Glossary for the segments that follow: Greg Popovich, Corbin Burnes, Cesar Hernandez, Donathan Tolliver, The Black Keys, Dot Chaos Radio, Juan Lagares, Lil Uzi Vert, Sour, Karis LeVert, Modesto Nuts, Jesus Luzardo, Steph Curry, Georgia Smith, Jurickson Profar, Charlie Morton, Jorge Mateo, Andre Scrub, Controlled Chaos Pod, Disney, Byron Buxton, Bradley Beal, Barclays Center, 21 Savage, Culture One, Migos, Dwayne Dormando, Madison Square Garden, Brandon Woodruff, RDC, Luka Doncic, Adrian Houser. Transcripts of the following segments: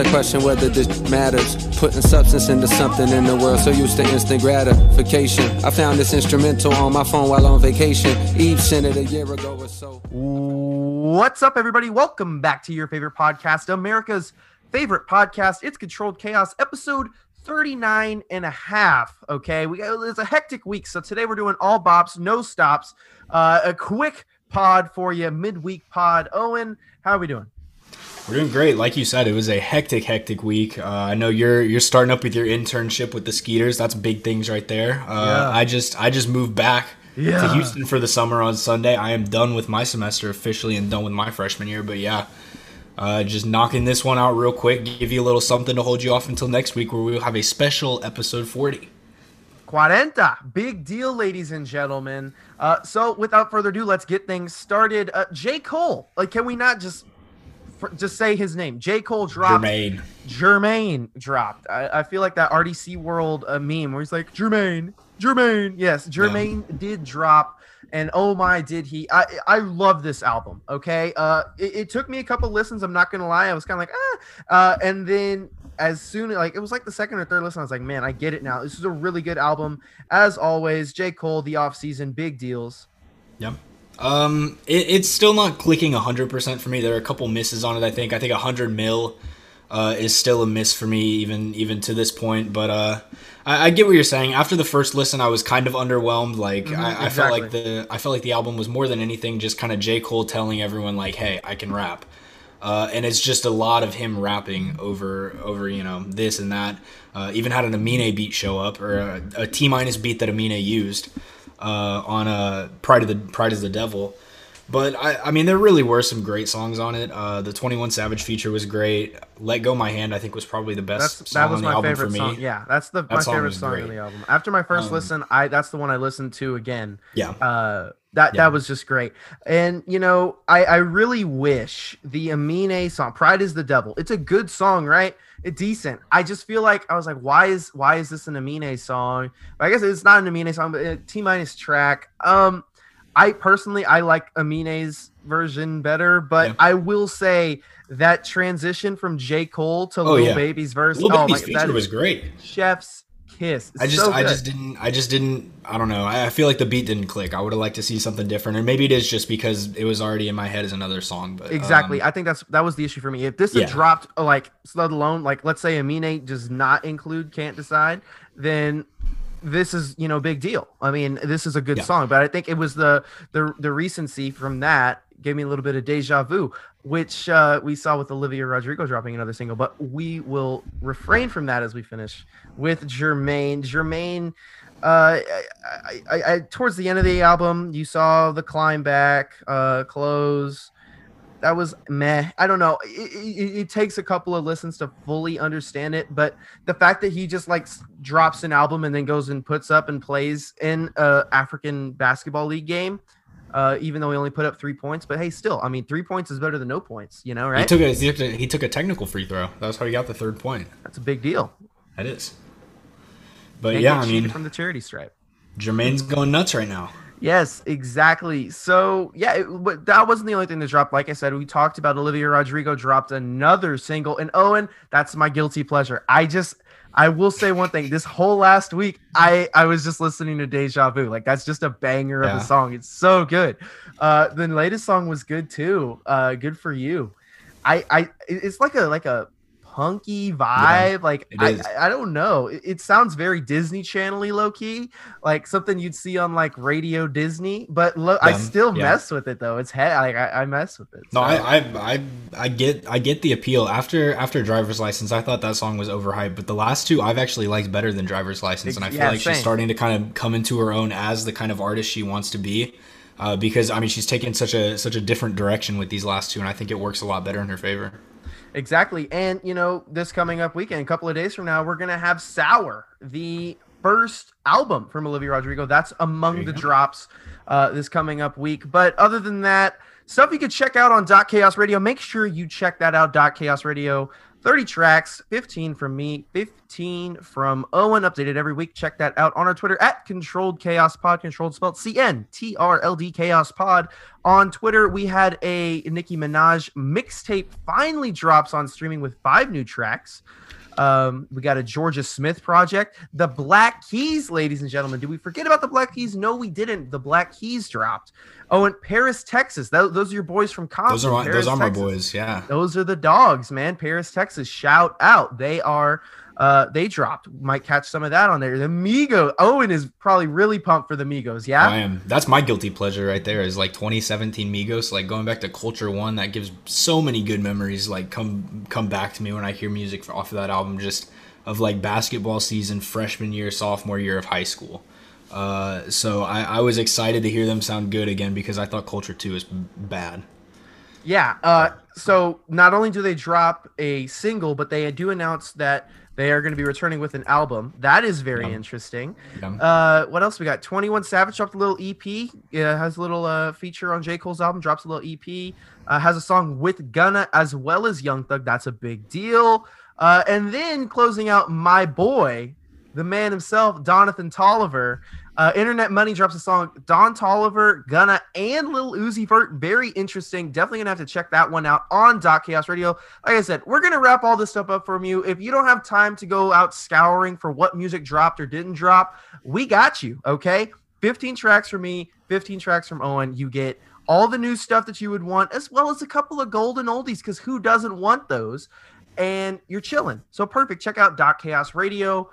I question whether this matters. Putting substance into something in the world, so used to instant gratification. I found this instrumental on my phone while on vacation. Eve sent it a year ago or so. What's up, everybody? Welcome back to your favorite podcast, America's favorite podcast. It's Controlled Chaos, episode 39 and a half. Okay, it's a hectic week, so today we're doing all bops, no stops. A quick pod for you, midweek pod. Owen, how are we doing? We're doing great. Like you said, it was a hectic week. I know you're starting up with your internship with the Skeeters. That's big things right there. Yeah. I just moved back to Houston for the summer on Sunday. I am done with my semester officially and done with my freshman year. But yeah, just knocking this one out real quick. Give you a little something to hold you off until next week, where we'll have a special episode 40. 40. Big deal, ladies and gentlemen. So without further ado, let's get things started. J. Cole. Like, can we not just say his name? J. Cole dropped. Jermaine dropped. I feel like that RDC world meme where he's like, Jermaine. Yes, Jermaine did drop, and oh my, did he. I love this album, okay? It took me a couple listens, I'm not going to lie. I was kind of like, and then as soon as, like, it was like the second or third listen, I was like, man, I get it now. This is a really good album. As always, J. Cole, the offseason, big deals. Yep. It's still not clicking 100% for me. There are a couple misses on it. I think 100 mil is still a miss for me even to this point. But I get what you're saying. After the first listen, I was kind of underwhelmed. Like I felt like the album was more than anything just kind of J. Cole telling everyone like, hey, I can rap, and it's just a lot of him rapping over this and that. Even had an Aminé beat show up, or a T-Minus beat that Aminé used. On Pride of the Devil. But I mean, there really were some great songs on it. The 21 Savage feature was great. Let Go My Hand, I think, was probably the best song on the album for me. Song. Yeah, that's my favorite song on the album. After my first listen, that's the one I listened to again. Yeah. That was just great. And, I really wish the Aminé song, Pride is the Devil. It's a good song, right? It's decent. I just feel like, I was like, why is this an Aminé song? I guess it's not an Aminé song, but a T-Minus track. I personally, I like Aminé's version better, but I will say that transition from J. Cole to Lil Baby's verse. Lil Baby's feature was great. Chef's kiss. I don't know. I feel like the beat didn't click. I would have liked to see something different, or maybe it is just because it was already in my head as another song. But exactly, I think that was the issue for me. If this had dropped, like, let alone, like, let's say Aminé does not include Can't Decide, then this is, big deal. I mean, this is a good song, but I think it was the recency from that gave me a little bit of Deja Vu, which we saw with Olivia Rodrigo dropping another single, but we will refrain from that as we finish with Jermaine. Jermaine, I towards the end of the album, you saw the climb back, close. That was meh. I don't know. It takes a couple of listens to fully understand it, but the fact that he just like drops an album and then goes and puts up and plays in a African basketball league game, even though he only put up 3 points, but hey, still, I mean, 3 points is better than no points, right? He took a technical free throw. That was how he got the third point. That's a big deal. That is. But I mean, from the charity stripe, Jermaine's going nuts right now. Yes, exactly. So, but that wasn't the only thing that dropped. Like I said, we talked about Olivia Rodrigo dropped another single. And Owen, that's my guilty pleasure. I will say one thing. This whole last week, I was just listening to Deja Vu. Like, that's just a banger of a song. It's so good. The latest song was good, too. Good for You. It's like a punky vibe, like I don't know, it sounds very Disney Channel-y, low-key, like something you'd see on like Radio Disney, but I still mess with it though. It's I mess with it, so. No, I get the appeal. After Driver's License, I thought that song was overhyped, but the last two I've actually liked better than Driver's License, and I feel like she's starting to kind of come into her own as the kind of artist she wants to be, because I mean, she's taken such a different direction with these last two, and I think it works a lot better in her favor. Exactly. And, this coming up weekend, a couple of days from now, we're going to have Sour, the first album from Olivia Rodrigo. That's among the drops this coming up week. But other than that, stuff you could check out on Dot Chaos Radio. Make sure you check that out, Dot Chaos Radio. 30 tracks, 15 from me, 15 from Owen, updated every week. Check that out on our Twitter at Controlled Chaos Pod, controlled spelled CNTRLD Chaos Pod. On Twitter, we had a Nicki Minaj mixtape finally drops on streaming with 5 new tracks. We got a Georgia Smith project. The Black Keys, ladies and gentlemen. Did we forget about the Black Keys? No, we didn't. The Black Keys dropped. Oh, and Paris, Texas. Those are your boys from Compton. Those are my boys, yeah. Those are the dogs, man. Paris, Texas. Shout out. They dropped. Might catch some of that on there. The Migos. Owen is probably really pumped for the Migos, yeah? I am. That's my guilty pleasure right there is like 2017 Migos. Like going back to Culture One, that gives so many good memories. Like come back to me when I hear music off of that album, just of like basketball season, freshman year, sophomore year of high school. So I was excited to hear them sound good again because I thought Culture 2 was bad. Yeah. So not only do they drop a single, but they do announce that they are going to be returning with an album. That is very interesting. What else we got? 21 Savage dropped a little EP. Yeah, has a little feature on J. Cole's album. Drops a little EP. Has a song with Gunna as well as Young Thug. That's a big deal. And then closing out my boy, the man himself, Donathan Tolliver. Internet Money drops a song, Don Tolliver, Gunna, and Lil Uzi Vert. Very interesting. Definitely going to have to check that one out on Dot Chaos Radio. Like I said, we're going to wrap all this stuff up for you. If you don't have time to go out scouring for what music dropped or didn't drop, we got you, okay? 15 tracks from me, 15 tracks from Owen. You get all the new stuff that you would want, as well as a couple of golden oldies, because who doesn't want those? And you're chilling. So perfect. Check out Dot Chaos Radio.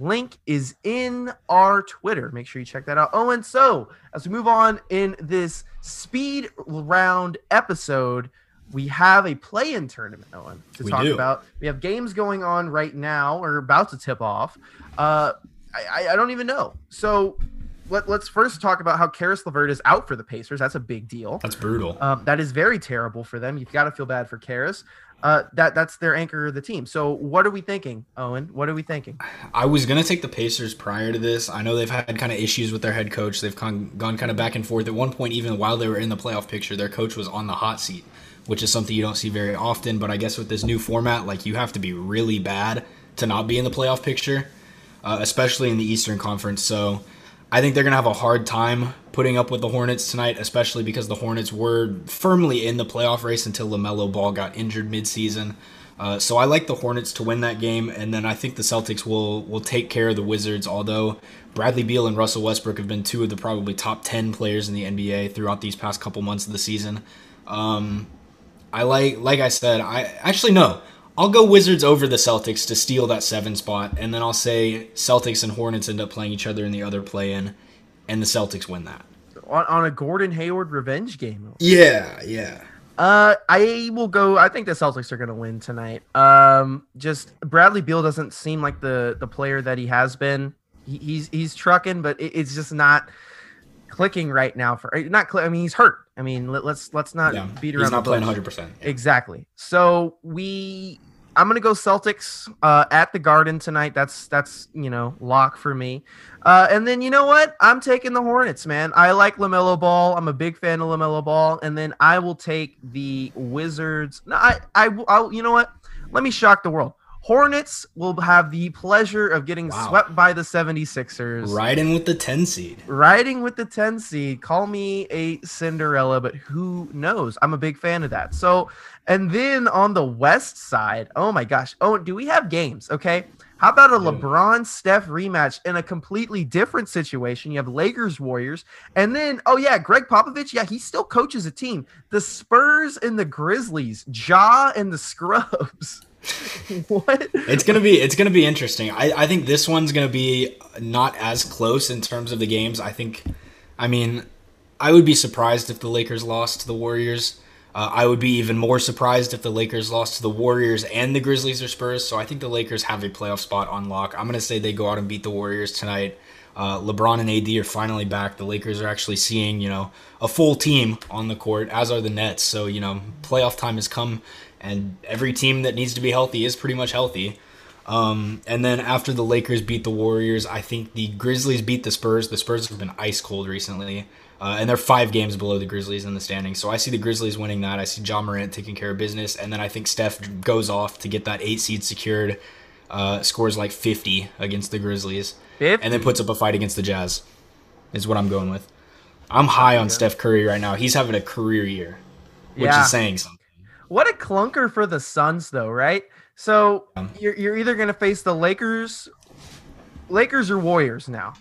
Link is in our Twitter. Make sure you check that out. Oh, and so as we move on in this speed round episode, we have a play-in tournament, Owen, to talk about. We have games going on right now or about to tip off. I don't even know. So let's first talk about how Karis LeVert is out for the Pacers. That's a big deal. That's brutal. That is very terrible for them. You've got to feel bad for Karis. That's their anchor of the team. So what are we thinking, Owen? What are we thinking? I was going to take the Pacers prior to this. I know they've had kind of issues with their head coach. They've gone kind of back and forth. At one point, even while they were in the playoff picture, their coach was on the hot seat, which is something you don't see very often. But I guess with this new format, like you have to be really bad to not be in the playoff picture, especially in the Eastern Conference. So I think they're going to have a hard time putting up with the Hornets tonight, especially because the Hornets were firmly in the playoff race until LaMelo Ball got injured midseason. So I like the Hornets to win that game, and then I think the Celtics will take care of the Wizards, although Bradley Beal and Russell Westbrook have been two of the probably top 10 players in the NBA throughout these past couple months of the season. I'll go Wizards over the Celtics to steal that 7 spot, and then I'll say Celtics and Hornets end up playing each other in the other play-in, and the Celtics win that. On a Gordon Hayward revenge game. Yeah. I think the Celtics are going to win tonight. Just Bradley Beal doesn't seem like the player that he has been. He's trucking, but it's just not clicking right now. He's hurt. Let's not beat around. He's not playing 100%. Yeah. Exactly. So I'm gonna go Celtics at the Garden tonight. That's lock for me. And then you know what? I'm taking the Hornets, man. I like LaMelo Ball. I'm a big fan of LaMelo Ball. And then I will take the Wizards. No, I'll, you know what? Let me shock the world. Hornets will have the pleasure of getting swept by the 76ers. Riding with the 10 seed. Call me a Cinderella, but who knows? I'm a big fan of that. So, and then on the west side, oh my gosh. Oh, do we have games? Okay. How about a LeBron-Steph rematch in a completely different situation? You have Lakers-Warriors. And then, Greg Popovich, he still coaches a team. The Spurs and the Grizzlies. Ja and the Scrubs. What? It's gonna be interesting. I think this one's gonna be not as close in terms of the games. I would be surprised if the Lakers lost to the Warriors. I would be even more surprised if the Lakers lost to the Warriors and the Grizzlies or Spurs. So I think the Lakers have a playoff spot on lock. I'm gonna say they go out and beat the Warriors tonight. LeBron and AD are finally back. The Lakers are actually seeing a full team on the court, as are the Nets. So playoff time has come. And every team that needs to be healthy is pretty much healthy. And then after the Lakers beat the Warriors, I think the Grizzlies beat the Spurs. The Spurs have been ice cold recently, and they're 5 games below the Grizzlies in the standings. So I see the Grizzlies winning that. I see John Morant taking care of business. And then I think Steph goes off to get that 8 seed secured, scores like 50 against the Grizzlies, 50? And then puts up a fight against the Jazz is what I'm going with. I'm high on Steph Curry right now. He's having a career year, which is saying something. What a clunker for the Suns, though, right? So you're either going to face the Lakers or Warriors now.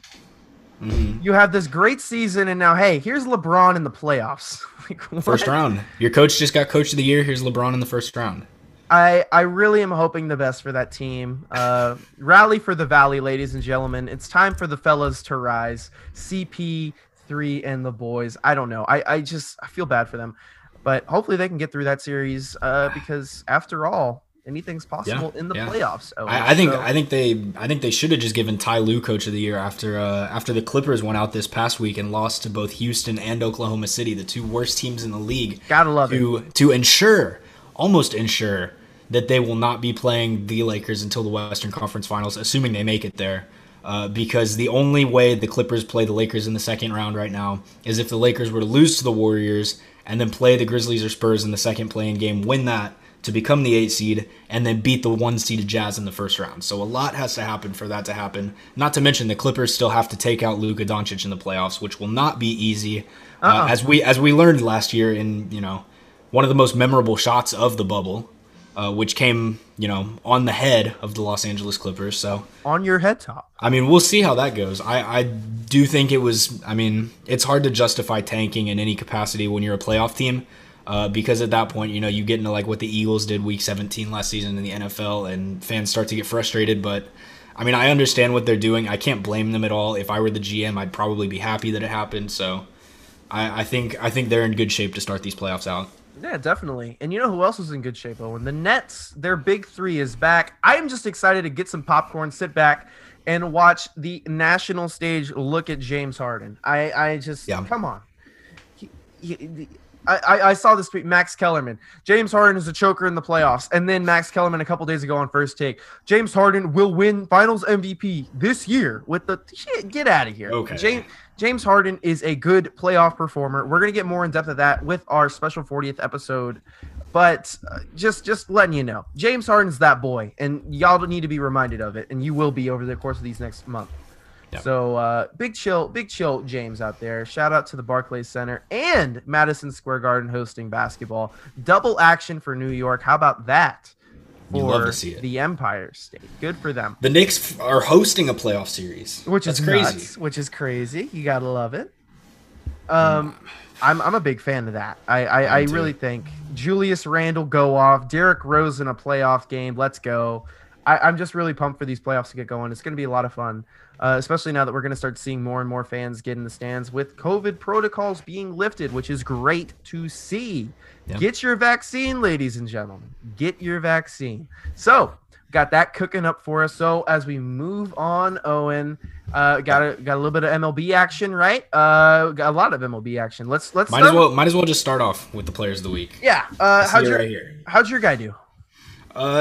Mm-hmm. You have this great season, and now, hey, here's LeBron in the playoffs. Like, first round. Your coach just got coach of the year. Here's LeBron in the first round. I really am hoping the best for that team. Rally for the Valley, ladies and gentlemen. It's time for the fellas to rise. CP3 and the boys. I don't know. I feel bad for them. But hopefully they can get through that series because, after all, anything's possible in the playoffs. Owen. I think they should have just given Ty Lue Coach of the Year after the Clippers went out this past week and lost to both Houston and Oklahoma City, the two worst teams in the league. Gotta love it. To almost ensure that they will not be playing the Lakers until the Western Conference Finals, assuming they make it there. Because the only way the Clippers play the Lakers in the second round right now is if the Lakers were to lose to the Warriors and then play the Grizzlies or Spurs in the second play-in game, win that to become the 8 seed, and then beat the 1 seeded Jazz in the first round. So a lot has to happen for that to happen. Not to mention the Clippers still have to take out Luka Doncic in the playoffs, which will not be easy. As we learned last year in one of the most memorable shots of the bubble, which came, on the head of the Los Angeles Clippers. So on your head top. I mean, we'll see how that goes. I do think it was, it's hard to justify tanking in any capacity when you're a playoff team because at that point, you get into like what the Eagles did week 17 last season in the NFL and fans start to get frustrated. But I understand what they're doing. I can't blame them at all. If I were the GM, I'd probably be happy that it happened. So I think they're in good shape to start these playoffs out. Yeah, definitely. And you know who else is in good shape, Owen? The Nets, their big three is back. I am just excited to get some popcorn, sit back, and watch the national stage look at James Harden. Come on. I saw this tweet, Max Kellerman. James Harden is a choker in the playoffs. And then Max Kellerman a couple days ago on First Take. James Harden will win finals MVP this year with the shit. Get out of here. Okay. James Harden is a good playoff performer. We're going to get more in depth of that with our special 40th episode. But just letting you know, James Harden's that boy. And y'all need to be reminded of it. And you will be over the course of these next month. Yep. So big chill James out there. Shout out to the Barclays Center and Madison Square Garden hosting basketball. Double action for New York. How about that? You love to see it. The Empire State. Good for them. The Knicks are hosting a playoff series. Which is crazy. You got to love it. I'm a big fan of that. I really think Julius Randle go off. Derrick Rose in a playoff game. Let's go. I'm just really pumped for these playoffs to get going. It's going to be a lot of fun, especially now that we're going to start seeing more and more fans get in the stands with COVID protocols being lifted, which is great to see. Yep. Get your vaccine, ladies and gentlemen. Get your vaccine. So got that cooking up for us. So as we move on, Owen, got a little bit of MLB action, right? Got a lot of MLB action. Let's might as well just start off with the players of the week. Yeah. How'd your guy do?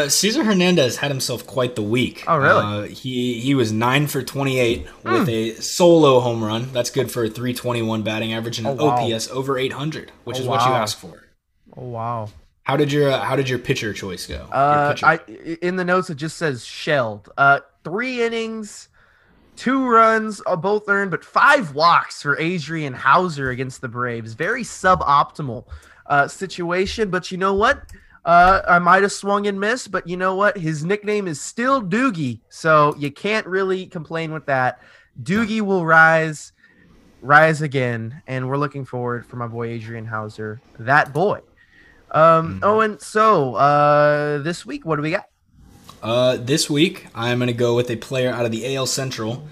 Cesar Hernandez had himself quite the week. Oh, really? He was 9 for 28 with a solo home run. That's good for a 321 batting average and an OPS over 800, which is what you ask for. Oh wow! How did your pitcher choice go? In the notes it just says shelled. 3 innings, 2 runs, both earned, but 5 walks for Adrian Houser against the Braves. Very suboptimal situation, but you know what? I might have swung and missed, but you know what? His nickname is still Doogie, so you can't really complain with that. Doogie will rise again, and we're looking forward for my boy Adrian Houser, that boy. Owen, so this week, what do we got? This week, I'm going to go with a player out of the AL Central,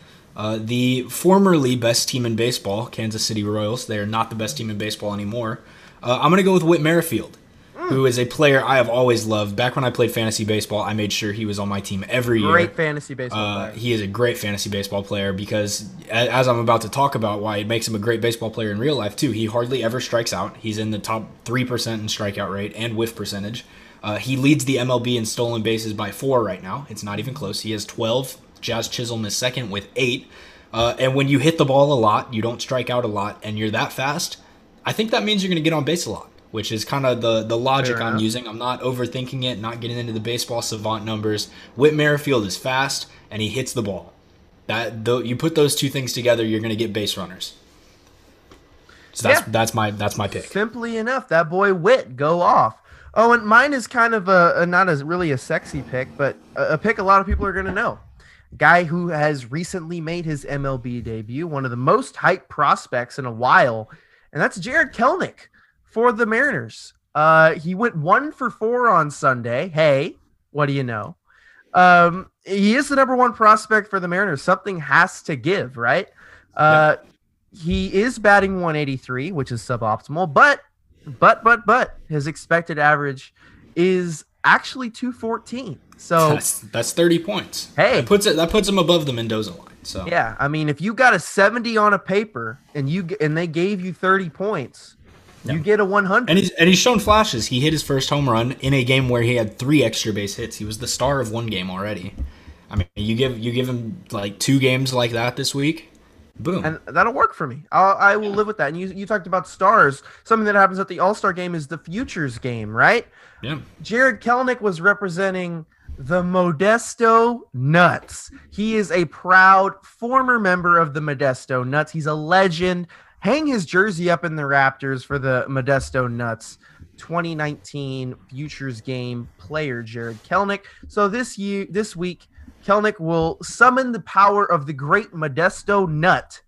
the formerly best team in baseball, Kansas City Royals. They are not the best team in baseball anymore. I'm going to go with Whit Merrifield, who is a player I have always loved. Back when I played fantasy baseball, I made sure he was on my team every year. Great fantasy baseball player. He is a great fantasy baseball player because, as I'm about to talk about why it makes him a great baseball player in real life, too, he hardly ever strikes out. He's in the top 3% in strikeout rate and whiff percentage. He leads the MLB in stolen bases by 4 right now. It's not even close. He has 12. Jazz Chisholm is second with 8. And when you hit the ball a lot, you don't strike out a lot, and you're that fast, I think that means you're going to get on base a lot, which is kind of the logic I'm using. I'm not overthinking it, not getting into the baseball savant numbers. Whit Merrifield is fast, and he hits the ball. You put those two things together, you're going to get base runners. So that's my pick. Simply enough, that boy Whit, go off. Oh, and mine is kind of not really a sexy pick, but a pick a lot of people are going to know. Guy who has recently made his MLB debut, one of the most hyped prospects in a while, and that's Jarred Kelenic for the Mariners. He went 1-for-4 on Sunday. Hey, what do you know? He is the number one prospect for the Mariners. Something has to give, right? He is batting 183, which is suboptimal, but his expected average is actually 214. So that's 30 points. Hey, that puts him above the Mendoza line. So yeah, I mean, if you got a 70 on a paper and they gave you 30 points, you get a 100. And he's shown flashes. He hit his first home run in a game where he had 3 extra base hits. He was the star of one game already. I mean, you give him like 2 games like that this week, boom, and that'll work for me. I will live with that. And you talked about stars. Something that happens at the All-Star game is the futures game, right? Yeah. Jarred Kelenic was representing the Modesto Nuts. He is a proud former member of the Modesto Nuts. He's a legend. Hang his jersey up in the Raptors for the Modesto Nuts. 2019 futures game player Jarred Kelenic. So this week, Kelenic will summon the power of the great Modesto Nut,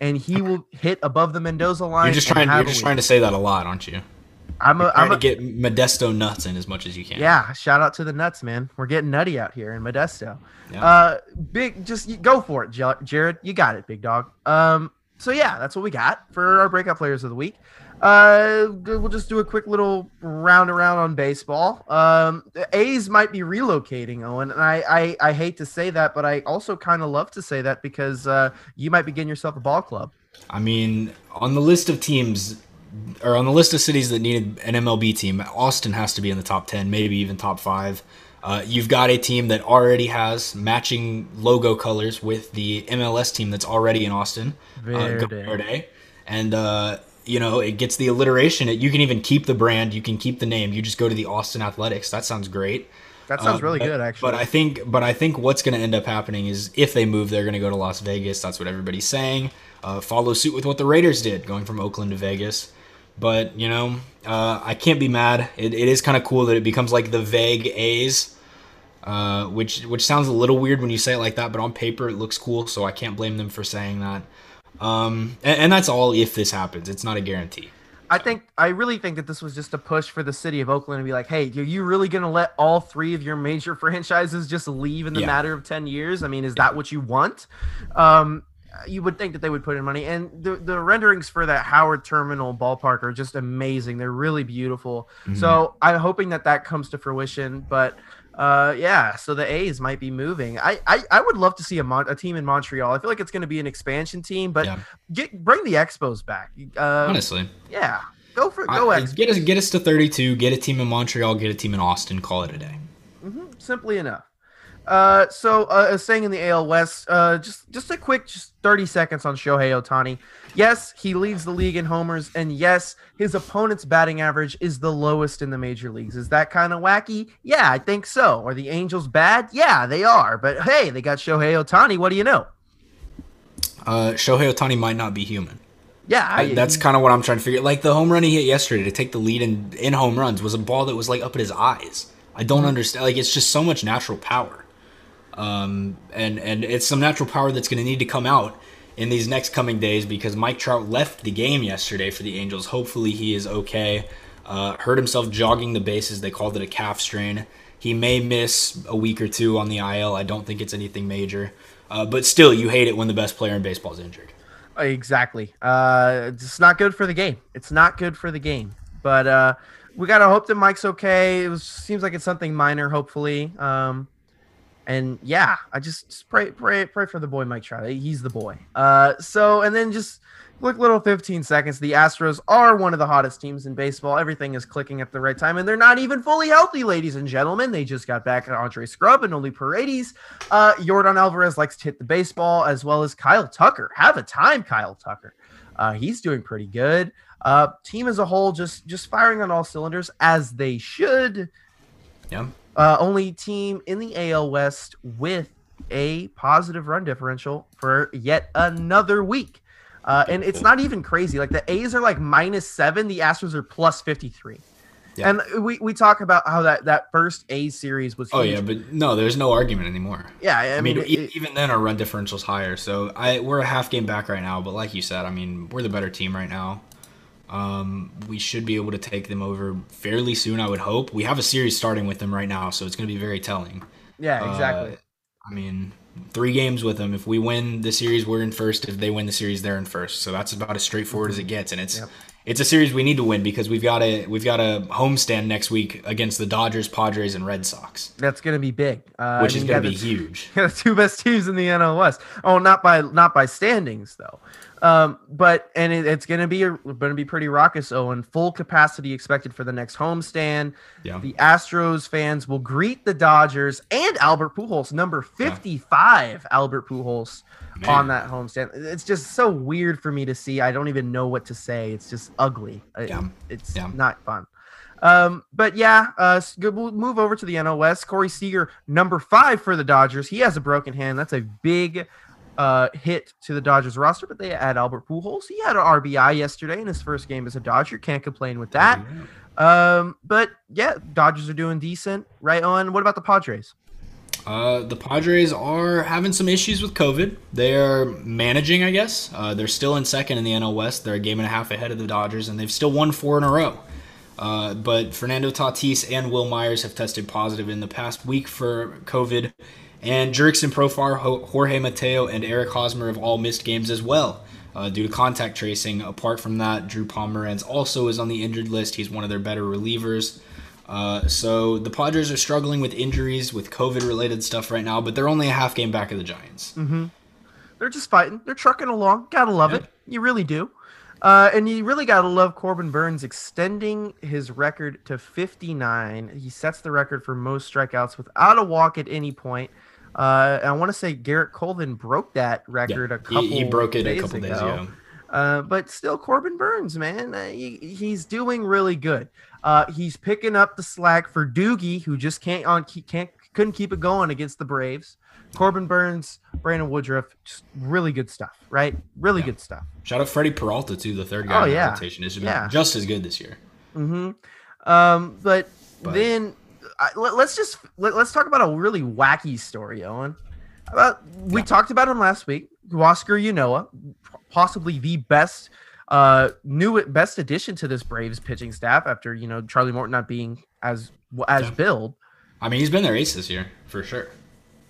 and he will hit above the Mendoza line. You're just trying to say that a lot, aren't you? I'm trying to get Modesto Nuts in as much as you can. Yeah, shout out to the Nuts, man. We're getting nutty out here in Modesto. Yeah. Just go for it, Jarred. You got it, big dog. So yeah, that's what we got for our breakout players of the week. We'll just do a quick little round around on baseball. The A's might be relocating, Owen, and I hate to say that, but I also kind of love to say that because you might be getting yourself a ball club. I mean, on the list of teams or on the list of cities that needed an MLB team, Austin has to be in the top 10, maybe even top 5. You've got a team that already has matching logo colors with the MLS team that's already in Austin, Verde. And you know, it gets the alliteration. You can even keep the brand. You can keep the name. You just go to the Austin Athletics. That sounds great. That sounds really good, actually. But I think what's going to end up happening is if they move, they're going to go to Las Vegas. That's what everybody's saying. Follow suit with what the Raiders did, going from Oakland to Vegas. But, you know, I can't be mad. It is kind of cool that it becomes like the vague A's, which sounds a little weird when you say it like that. But on paper, it looks cool, so I can't blame them for saying that. And that's all if this happens. It's not a guarantee. I really think that this was just a push for the city of Oakland to be like, hey, are you really going to let all 3 of your major franchises just leave in the matter of 10 years? I mean, is that what you want? You would think that they would put in money. And the renderings for that Howard Terminal ballpark are just amazing. They're really beautiful. Mm-hmm. So I'm hoping that comes to fruition. But so the A's might be moving. I would love to see a team in Montreal. I feel like it's going to be an expansion team, but bring the Expos back. Honestly. Yeah. Go Expos. Get us to 32, get a team in Montreal, get a team in Austin, call it a day. Mm-hmm. Simply enough. So staying in the AL West, just a quick 30 seconds on Shohei Ohtani. Yes, he leads the league in homers, and yes, his opponent's batting average is the lowest in the major leagues. Is that kind of wacky? Yeah, I think so. Are the Angels bad? Yeah, they are. But hey, they got Shohei Ohtani. What do you know? Shohei Ohtani might not be human. Yeah, that's kind of what I'm trying to figure. Like the home run he hit yesterday to take the lead in home runs was a ball that was like up at his eyes. I don't understand. Like it's just so much natural power. And it's some natural power that's going to need to come out in these next coming days because Mike Trout left the game yesterday for the Angels. Hopefully he is okay. Hurt himself jogging the bases. They called it a calf strain. He may miss a week or 2 on the IL. I don't think it's anything major. But still, you hate it when the best player in baseball is injured. Exactly. It's not good for the game. It's not good for the game. But we got to hope that Mike's okay. Seems like it's something minor, hopefully. And yeah, I just pray for the boy Mike Trout. He's the boy. So and then just quick little 15 seconds. The Astros are one of the hottest teams in baseball. Everything is clicking at the right time, and they're not even fully healthy, ladies and gentlemen. They just got back at Andre Scrub and only Paredes. Yordan Alvarez likes to hit the baseball, as well as Kyle Tucker. Have a time, Kyle Tucker. He's doing pretty good. Team as a whole, just firing on all cylinders, as they should. Yeah. Only team in the AL West with a positive run differential for yet another week. And it's not even crazy. Like, the A's are like -7. The Astros are +53. Yeah. And we talk about how that first A's series was huge. Oh, yeah, but no, there's no argument anymore. Yeah. I mean, even then our run differential's higher. So we're a half game back right now. But like you said, I mean, we're the better team right now. We should be able to take them over fairly soon, I would hope. We have a series starting with them right now, so it's going to be very telling. Yeah, exactly. I mean, 3 games with them. If we win the series, we're in first. If they win the series, they're in first. So that's about as straightforward as it gets. And it's a series we need to win, because we've got a homestand next week against the Dodgers, Padres, and Red Sox. That's going to be big. Which is going to be huge. The two best teams in the NL West. Oh, not by standings though. But it's going to be pretty raucous. And full capacity expected for the next homestand. Yeah. The Astros fans will greet the Dodgers and Albert Pujols, number 55, yeah. Albert Pujols, man, on that homestand. It's just so weird for me to see. I don't even know what to say. It's just ugly. Yeah. It's not fun. We'll move over to the NL West. Corey Seager, number 5 for the Dodgers. He has a broken hand. That's a big hit to the Dodgers roster, but they add Albert Pujols. He had an RBI yesterday in his first game as a Dodger. Can't complain with that. Dodgers are doing decent. Right on. What about the Padres? The Padres are having some issues with COVID. They are managing, I guess. They're still in second in the NL West. They're a game and a half ahead of the Dodgers, and they've still won 4 in a row. But Fernando Tatis and Will Myers have tested positive in the past week for COVID. And Jurickson Profar, Jorge Mateo, and Eric Hosmer have all missed games as well due to contact tracing. Apart from that, Drew Pomeranz also is on the injured list. He's one of their better relievers. So the Padres are struggling with injuries, with COVID-related stuff right now, but they're only a half game back of the Giants. Mm-hmm. They're just fighting. They're trucking along. Gotta love it. You really do. And you really got to love Corbin Burnes extending his record to 59. He sets the record for most strikeouts without a walk at any point. I want to say Garrett Colvin broke that record a couple days ago. He broke it a couple days ago. But still, Corbin Burnes, man, he's doing really good. He's picking up the slack for Doogie, who just couldn't keep it going against the Braves. Corbin Burnes, Brandon Woodruff, just really good stuff, right? Really good stuff. Shout out Freddie Peralta, too, the third guy in the rotation. It's been just as good this year. Mm-hmm. Let's talk about a really wacky story, Owen. We talked about him last week. Oscar Ynoa, possibly the best best addition to this Braves pitching staff after Charlie Morton not being as billed. I mean, he's been their ace this year for sure.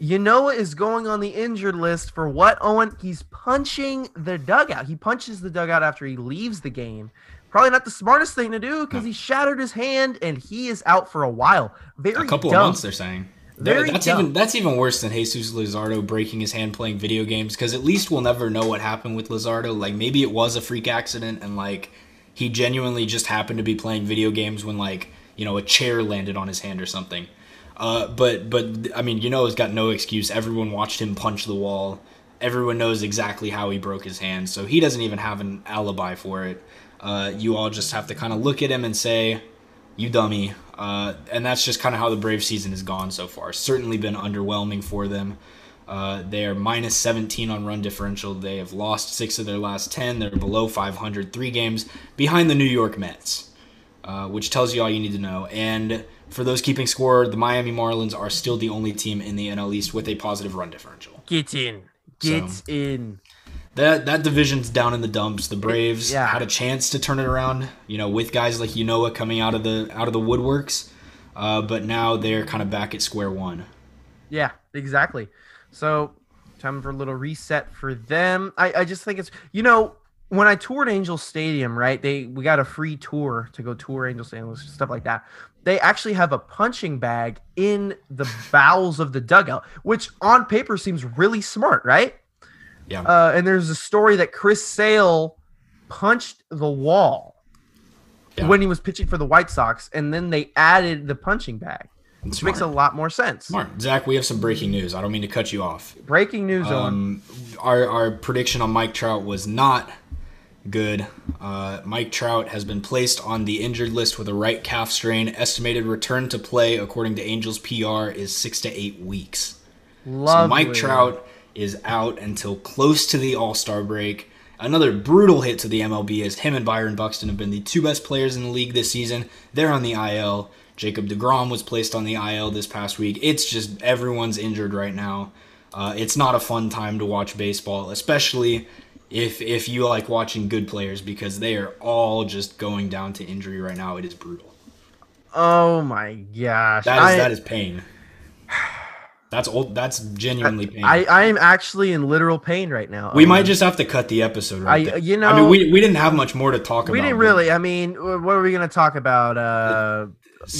Ynoa is going on the injured list for what, Owen? He's punching the dugout. He punches the dugout after he leaves the game. Probably not the smartest thing to do because he shattered his hand and he is out for a while. Very a couple dumb. Of months, they're saying. That's even worse than Jesus Luzardo breaking his hand playing video games, because at least we'll never know what happened with Luzardo. Like, maybe it was a freak accident and like he genuinely just happened to be playing video games when a chair landed on his hand or something. But I mean, he's got no excuse. Everyone watched him punch the wall. Everyone knows exactly how he broke his hand, so he doesn't even have an alibi for it. You all just have to kind of look at him and say, you dummy. And that's just kind of how the Brave season has gone so far. Certainly been underwhelming for them. They are -17 on run differential. They have lost 6 of their last 10. They're below 500, 3 games behind the New York Mets, which tells you all you need to know. And for those keeping score, the Miami Marlins are still the only team in the NL East with a positive run differential. Get in. That division's down in the dumps. The Braves had a chance to turn it around, with guys like Ynoa coming out of the woodworks. But now they're kind of back at square one. Yeah, exactly. So time for a little reset for them. I just think it's when I toured Angel Stadium, right? We got a free tour to go tour Angel Stadium, stuff like that. They actually have a punching bag in the bowels of the dugout, which on paper seems really smart, right? Yeah. And there's a story that Chris Sale punched the wall when he was pitching for the White Sox, and then they added the punching bag, which makes a lot more sense. Smart. Zach, we have some breaking news. I don't mean to cut you off. Breaking news on. Our prediction on Mike Trout was not good. Mike Trout has been placed on the injured list with a right calf strain. Estimated return to play, according to Angels PR, is 6 to 8 weeks. Lovely. So Mike Trout is out until close to the All-Star break. Another brutal hit to the MLB as him and Byron Buxton have been the two best players in the league this season. They're on the IL. Jacob deGrom was placed on the IL this past week. It's just everyone's injured right now. It's not a fun time to watch baseball, especially if you like watching good players, because they are all just going down to injury right now. It is brutal. Oh my gosh. That is pain. That's old. That's genuinely pain. I am actually in literal pain right now. We might just have to cut the episode right there. You know, I mean, we didn't have much more to talk about. We didn't really. I mean, what are we going to talk about?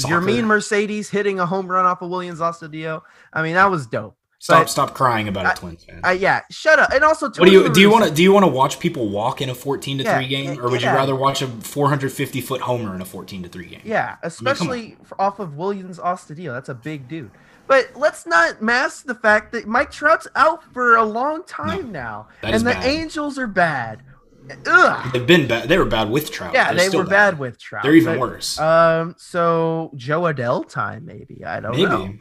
Your mean Mercedes hitting a home run off of Williams Astudillo. I mean, that was dope. Stop crying about it, Twins fan. Yeah, shut up. And also, Twins, what do you want to watch people walk in a 14-3 game, or would you rather watch a 450-foot homer in a 14-3 game? Yeah, especially off of Williams Astudillo. That's a big dude. But let's not mask the fact that Mike Trout's out for a long time now. And the bad. Angels are bad. Ugh. They've been bad. They were bad with Trout. Yeah, they were bad with Trout. They're even worse. So Joe Adell time, maybe. I don't know.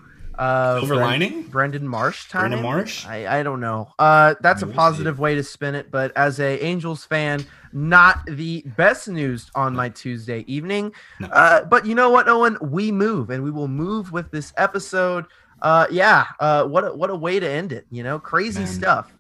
Silver lining? Brendan Marsh time? Brendan Marsh? I don't know. That's a positive way to spin it. But as an Angels fan, not the best news on my Tuesday evening. No. But you know what, Owen? We move, and we will move with this episode. What a way to end it. You know, crazy stuff.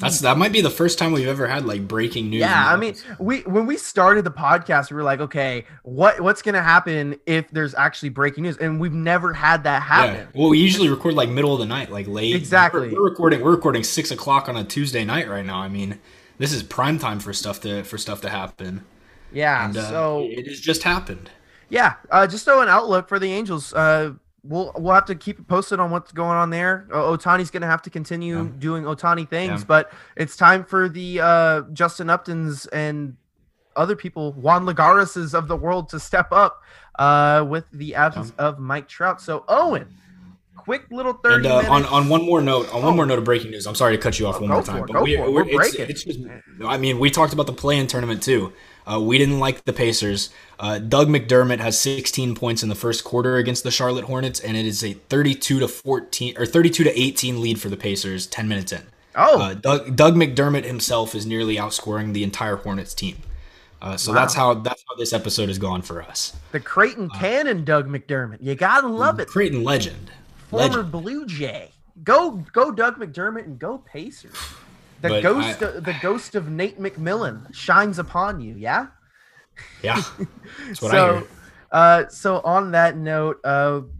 That might be the first time we've ever had like breaking news. Yeah, I mean, when we started the podcast, we were like, okay, what's gonna happen if there's actually breaking news? And we've never had that happen. Yeah. Well, we usually record like middle of the night, like late. Exactly. We're recording 6 o'clock on a Tuesday night right now. I mean, this is prime time for stuff to happen. Yeah. And, so it has just happened. Yeah. Just so an outlook for the Angels. We'll have to keep it posted on what's going on there. Ohtani's going to have to continue doing Ohtani things, but it's time for the Justin Uptons and other people, Juan Lagareses of the world, to step up with the absence of Mike Trout. So, Owen, quick little 30 minutes. On one more note of breaking news, I'm sorry to cut you off one more time. But we talked about the play-in tournament too. We didn't like the Pacers. Doug McDermott has 16 points in the first quarter against the Charlotte Hornets, and it is a 32 to 18 lead for the Pacers 10 minutes in. Doug McDermott himself is nearly outscoring the entire Hornets team. That's how this episode has gone for us. The Creighton Cannon Doug McDermott. You gotta love it. Creighton legend. Former Blue Jay. Go Doug McDermott and go Pacers. The ghost of Nate McMillan shines upon you, yeah? Yeah, that's what I hear. So on that note,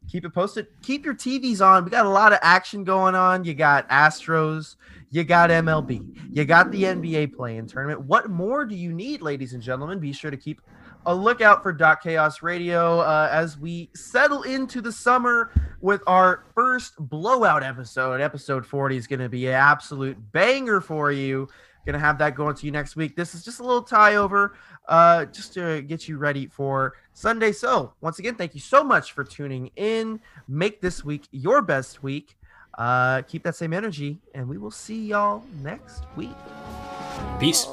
keep it posted. Keep your TVs on. We got a lot of action going on. You got Astros. You got MLB. You got the NBA play-in tournament. What more do you need, ladies and gentlemen? Be sure to keep a lookout for Dot Chaos Radio as we settle into the summer with our first blowout episode. Episode 40 is going to be an absolute banger for you. Going to have that going to you next week. This is just a little tie over just to get you ready for Sunday. So once again, thank you so much for tuning in. Make this week your best week. Keep that same energy, and we will see y'all next week. Peace.